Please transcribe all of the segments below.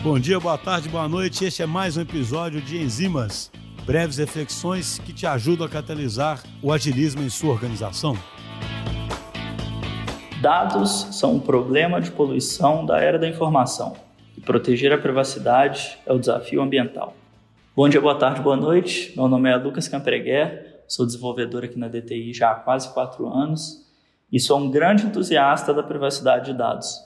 Bom dia, boa tarde, boa noite. Este é mais um episódio de Enzimas, breves reflexões que te ajudam a catalisar o agilismo em sua organização. Dados são um problema de poluição da era da informação e proteger a privacidade é o desafio ambiental. Bom dia, boa tarde, boa noite. Meu nome é Lucas Campregher, sou desenvolvedor aqui na DTI já há quase 4 anos e sou um grande entusiasta da privacidade de dados.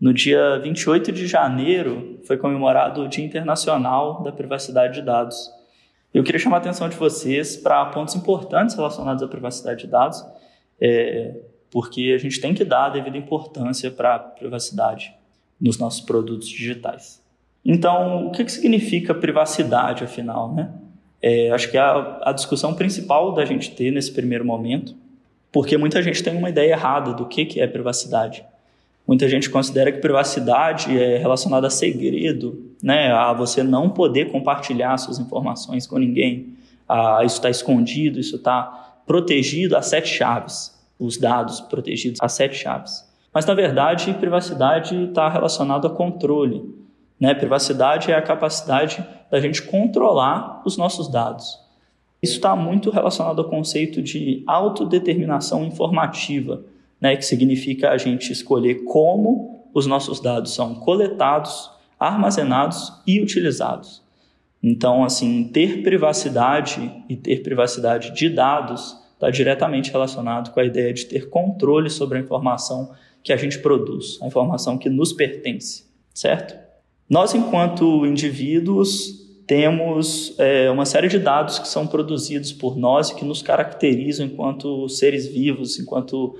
No dia 28 de janeiro foi comemorado o Dia Internacional da Privacidade de Dados. Eu queria chamar a atenção de vocês para pontos importantes relacionados à privacidade de dados, porque a gente tem que dar a devida importância para a privacidade nos nossos produtos digitais. Então, o que significa privacidade, afinal, né? Acho que é a discussão principal da gente ter nesse primeiro momento, porque muita gente tem uma ideia errada do que é privacidade. Muita gente considera que privacidade é relacionada a segredo, né? A você não poder compartilhar suas informações com ninguém. Isso está escondido, isso está protegido a 7 chaves. Os dados protegidos a 7 chaves. Mas, na verdade, privacidade está relacionada a controle, né? Privacidade é a capacidade da gente controlar os nossos dados. Isso está muito relacionado ao conceito de autodeterminação informativa, né, que significa a gente escolher como os nossos dados são coletados, armazenados e utilizados. Então, assim, ter privacidade e ter privacidade de dados está diretamente relacionado com a ideia de ter controle sobre a informação que a gente produz, a informação que nos pertence, certo? Nós, enquanto indivíduos, temos uma série de dados que são produzidos por nós e que nos caracterizam enquanto seres vivos, enquanto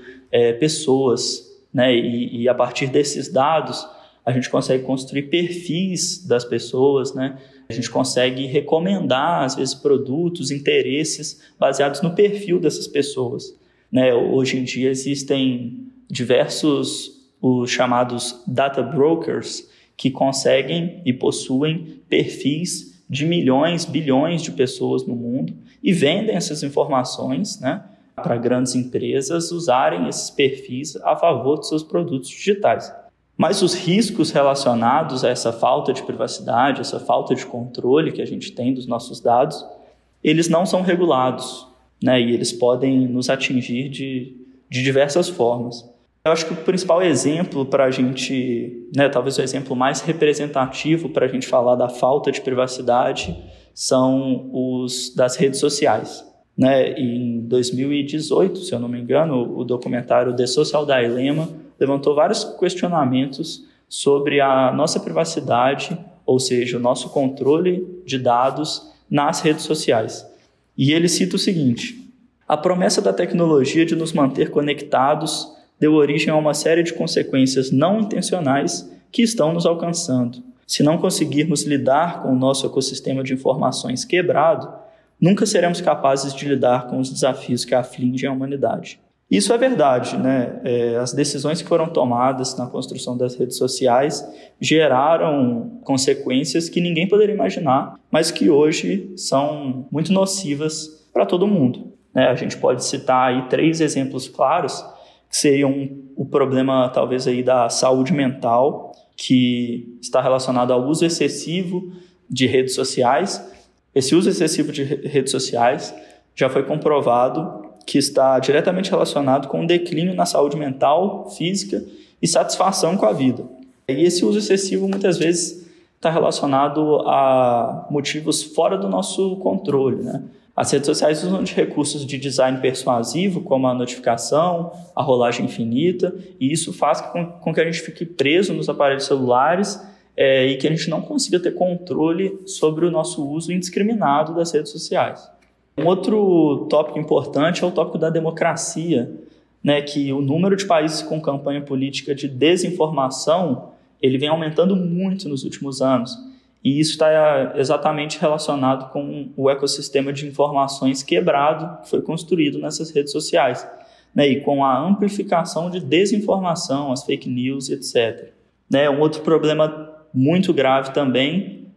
pessoas, né? E a partir desses dados, a gente consegue construir perfis das pessoas, né? A gente consegue recomendar, às vezes, produtos, interesses baseados no perfil dessas pessoas, né? Hoje em dia existem diversos os chamados data brokers que conseguem e possuem perfis de milhões, bilhões de pessoas no mundo e vendem essas informações, né, para grandes empresas usarem esses perfis a favor dos seus produtos digitais. Mas os riscos relacionados a essa falta de privacidade, essa falta de controle que a gente tem dos nossos dados, eles não são regulados, né, e eles podem nos atingir de diversas formas. Eu acho que o principal exemplo para a gente, né, talvez o exemplo mais representativo para a gente falar da falta de privacidade são os das redes sociais, né? Em 2018, se eu não me engano, o documentário The Social Dilemma levantou vários questionamentos sobre a nossa privacidade, ou seja, o nosso controle de dados nas redes sociais. E ele cita o seguinte: a promessa da tecnologia de nos manter conectados deu origem a uma série de consequências não intencionais que estão nos alcançando. Se não conseguirmos lidar com o nosso ecossistema de informações quebrado, nunca seremos capazes de lidar com os desafios que afligem a humanidade. Isso é verdade, né? As decisões que foram tomadas na construção das redes sociais geraram consequências que ninguém poderia imaginar, mas que hoje são muito nocivas para todo mundo, né? A gente pode citar aí 3 exemplos claros, que seriam o problema, talvez, aí da saúde mental, que está relacionado ao uso excessivo de redes sociais. Esse uso excessivo de redes sociais já foi comprovado que está diretamente relacionado com um declínio na saúde mental, física e satisfação com a vida. E esse uso excessivo, muitas vezes, está relacionado a motivos fora do nosso controle, né? As redes sociais usam de recursos de design persuasivo, como a notificação, a rolagem infinita, e isso faz com que a gente fique preso nos aparelhos celulares e que a gente não consiga ter controle sobre o nosso uso indiscriminado das redes sociais. Um outro tópico importante é o tópico da democracia, né, que o número de países com campanha política de desinformação ele vem aumentando muito nos últimos anos. E isso está exatamente relacionado com o ecossistema de informações quebrado que foi construído nessas redes sociais, né? E com a amplificação de desinformação, as fake news, etc. Né? Um outro problema muito grave também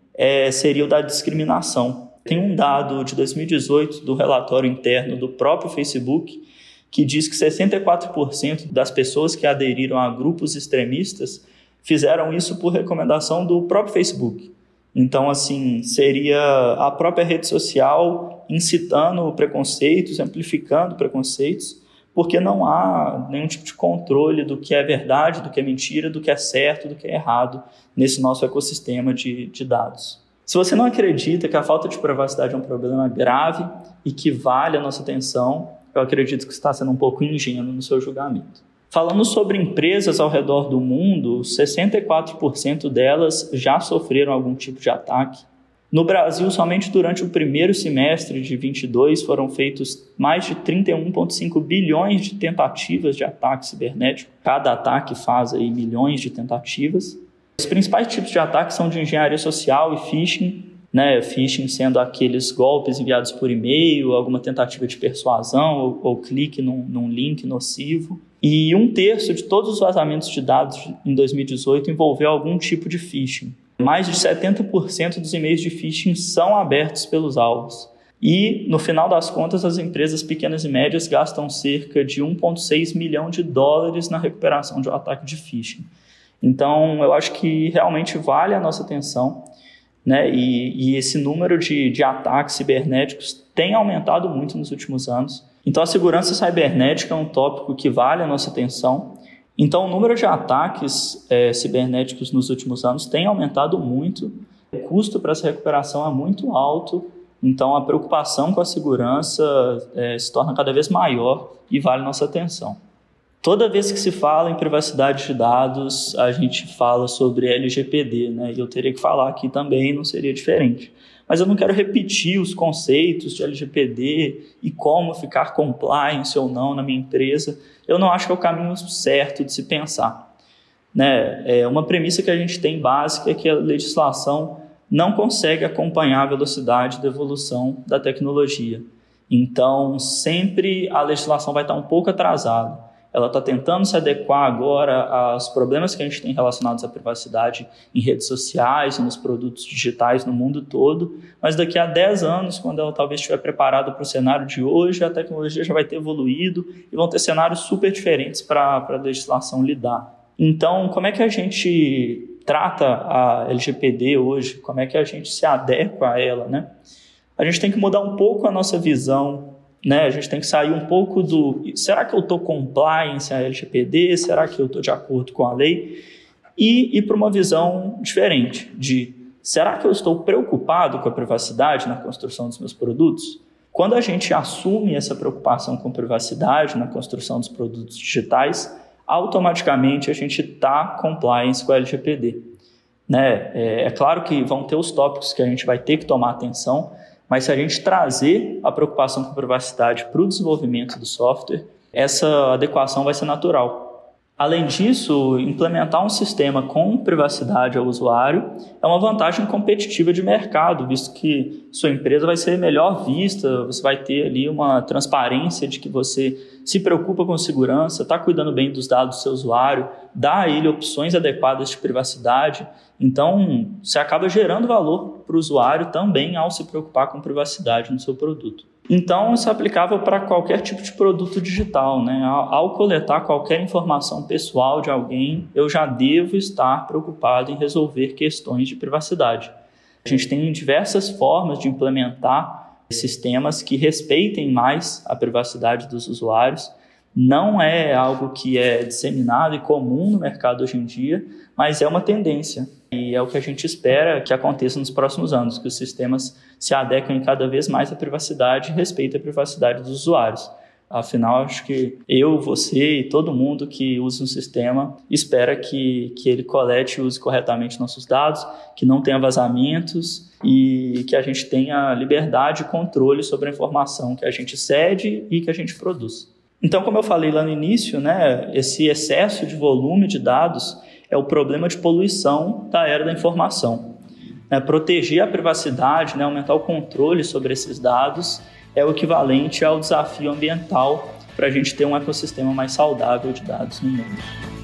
seria o da discriminação. Tem um dado de 2018 do relatório interno do próprio Facebook que diz que 64% das pessoas que aderiram a grupos extremistas fizeram isso por recomendação do próprio Facebook. Então, assim, seria a própria rede social incitando preconceitos, amplificando preconceitos, porque não há nenhum tipo de controle do que é verdade, do que é mentira, do que é certo, do que é errado nesse nosso ecossistema de dados. Se você não acredita que a falta de privacidade é um problema grave e que vale a nossa atenção, eu acredito que você está sendo um pouco ingênuo no seu julgamento. Falando sobre empresas ao redor do mundo, 64% delas já sofreram algum tipo de ataque. No Brasil, somente durante o primeiro semestre de 2022 foram feitos mais de 31,5 bilhões de tentativas de ataque cibernético. Cada ataque faz aí milhões de tentativas. Os principais tipos de ataques são de engenharia social e phishing, né? Phishing sendo aqueles golpes enviados por e-mail, alguma tentativa de persuasão ou clique num link nocivo. E 1/3 de todos os vazamentos de dados em 2018 envolveu algum tipo de phishing. Mais de 70% dos e-mails de phishing são abertos pelos alvos. E, no final das contas, as empresas pequenas e médias gastam cerca de 1,6 milhão de dólares na recuperação de um ataque de phishing. Então, eu acho que realmente vale a nossa atenção, né? E esse número de ataques cibernéticos tem aumentado muito nos últimos anos. Então, a segurança cibernética é um tópico que vale a nossa atenção. Então, o número de ataques cibernéticos nos últimos anos tem aumentado muito. O custo para essa recuperação é muito alto. Então, a preocupação com a segurança se torna cada vez maior e vale a nossa atenção. Toda vez que se fala em privacidade de dados, a gente fala sobre LGPD, né? E eu teria que falar aqui também, não seria diferente. Mas eu não quero repetir os conceitos de LGPD e como ficar compliance ou não na minha empresa. Eu não acho que é o caminho certo de se pensar, né? Uma premissa que a gente tem básica é que a legislação não consegue acompanhar a velocidade da evolução da tecnologia. Então, sempre a legislação vai estar um pouco atrasada. Ela está tentando se adequar agora aos problemas que a gente tem relacionados à privacidade em redes sociais e nos produtos digitais no mundo todo, mas daqui a 10 anos, quando ela talvez estiver preparada para o cenário de hoje, a tecnologia já vai ter evoluído e vão ter cenários super diferentes para a legislação lidar. Então, como é que a gente trata a LGPD hoje? Como é que a gente se adequa a ela, né? A gente tem que mudar um pouco a nossa visão, né? A gente tem que sair um pouco do... Será que eu estou compliance à LGPD? Será que eu estou de acordo com a lei? E ir para uma visão diferente de... Será que eu estou preocupado com a privacidade na construção dos meus produtos? Quando a gente assume essa preocupação com privacidade na construção dos produtos digitais, automaticamente a gente está compliance com a LGPD, né? É claro que vão ter os tópicos que a gente vai ter que tomar atenção, mas se a gente trazer a preocupação com a privacidade para o desenvolvimento do software, essa adequação vai ser natural. Além disso, implementar um sistema com privacidade ao usuário é uma vantagem competitiva de mercado, visto que sua empresa vai ser melhor vista, você vai ter ali uma transparência de que você se preocupa com segurança, está cuidando bem dos dados do seu usuário, dá a ele opções adequadas de privacidade. Então, você acaba gerando valor para o usuário também ao se preocupar com privacidade no seu produto. Então, isso é aplicável para qualquer tipo de produto digital, né? Ao coletar qualquer informação pessoal de alguém, eu já devo estar preocupado em resolver questões de privacidade. A gente tem diversas formas de implementar sistemas que respeitem mais a privacidade dos usuários. Não é algo que é disseminado e comum no mercado hoje em dia, mas é uma tendência. E é o que a gente espera que aconteça nos próximos anos, que os sistemas se adequem cada vez mais à privacidade e respeitem a privacidade dos usuários. Afinal, acho que eu, você e todo mundo que usa um sistema espera que ele colete e use corretamente nossos dados, que não tenha vazamentos e que a gente tenha liberdade e controle sobre a informação que a gente cede e que a gente produz. Então, como eu falei lá no início, né, esse excesso de volume de dados é o problema de poluição da era da informação. Proteger a privacidade, né, aumentar o controle sobre esses dados é o equivalente ao desafio ambiental para a gente ter um ecossistema mais saudável de dados no mundo.